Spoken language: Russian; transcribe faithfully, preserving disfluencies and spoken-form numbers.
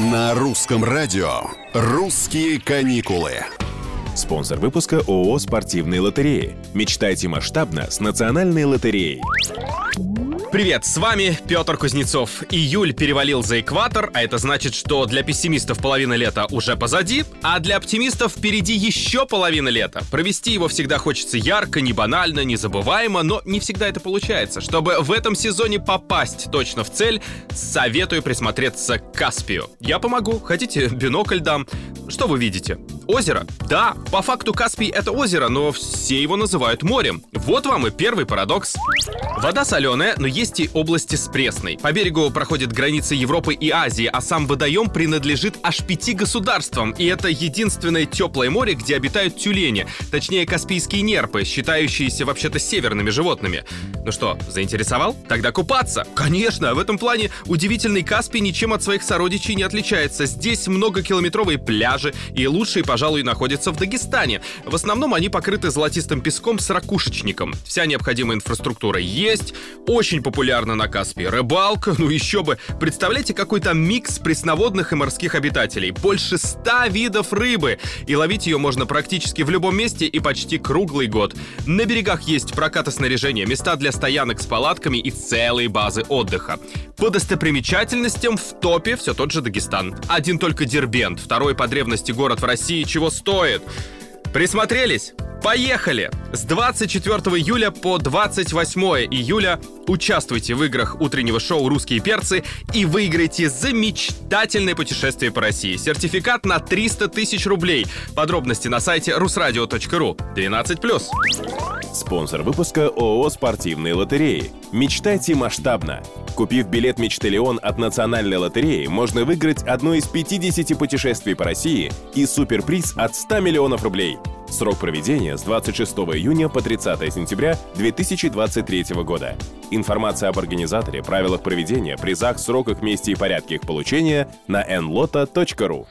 На русском радио «Русские каникулы». Спонсор выпуска ООО «Спортивные лотереи». Мечтайте масштабно с национальной лотереей. Привет, с вами Пётр Кузнецов. Июль перевалил за экватор, а это значит, что для пессимистов половина лета уже позади, а для оптимистов впереди еще половина лета. Провести его всегда хочется ярко, не банально, незабываемо, но не всегда это получается. Чтобы в этом сезоне попасть точно в цель, советую присмотреться к Каспию. Я помогу, хотите, бинокль дам. Что вы видите? Озеро? Да, по факту Каспий — это озеро, но все его называют морем. Вот вам и первый парадокс. Вода соленая, но есть и области с пресной. По берегу проходят границы Европы и Азии, а сам водоем принадлежит аж пяти государствам. И это единственное теплое море, где обитают тюлени, точнее каспийские нерпы, считающиеся вообще-то северными животными. Ну что, заинтересовал? Тогда купаться! Конечно, в этом плане удивительный Каспий ничем от своих сородичей не отличается. Здесь многокилометровые пляжи, и лучшие, пожалуй, находятся в Дагестане. В основном они покрыты золотистым песком с ракушечником. Вся необходимая инфраструктура есть, очень популярна на Каспии рыбалка, ну еще бы. Представляете, какой там микс пресноводных и морских обитателей. Больше ста видов рыбы. И ловить ее можно практически в любом месте и почти круглый год. На берегах есть прокат и снаряжение, места для стоянок с палатками и целые базы отдыха. По достопримечательностям в топе все тот же Дагестан. Один только Дербент, второй по древности город в России, чего стоит. Присмотрелись? Поехали! С двадцать четвёртого июля по двадцать восьмого июля участвуйте в играх утреннего шоу «Русские перцы» и выиграйте замечательное путешествие по России. Сертификат на триста тысяч рублей. Подробности на сайте рус радио точка ру. двенадцать плюс. Спонсор выпуска ООО «Спортивные лотереи». Мечтайте масштабно. Купив билет «Мечталион» от национальной лотереи, можно выиграть одно из пятидесяти путешествий по России и суперприз от ста миллионов рублей. Срок проведения с двадцать шестого июня по тридцатое сентября две тысячи двадцать третьего года. Информация об организаторе, правилах проведения, призах, сроках, месте и порядке их получения на эн лота точка ру.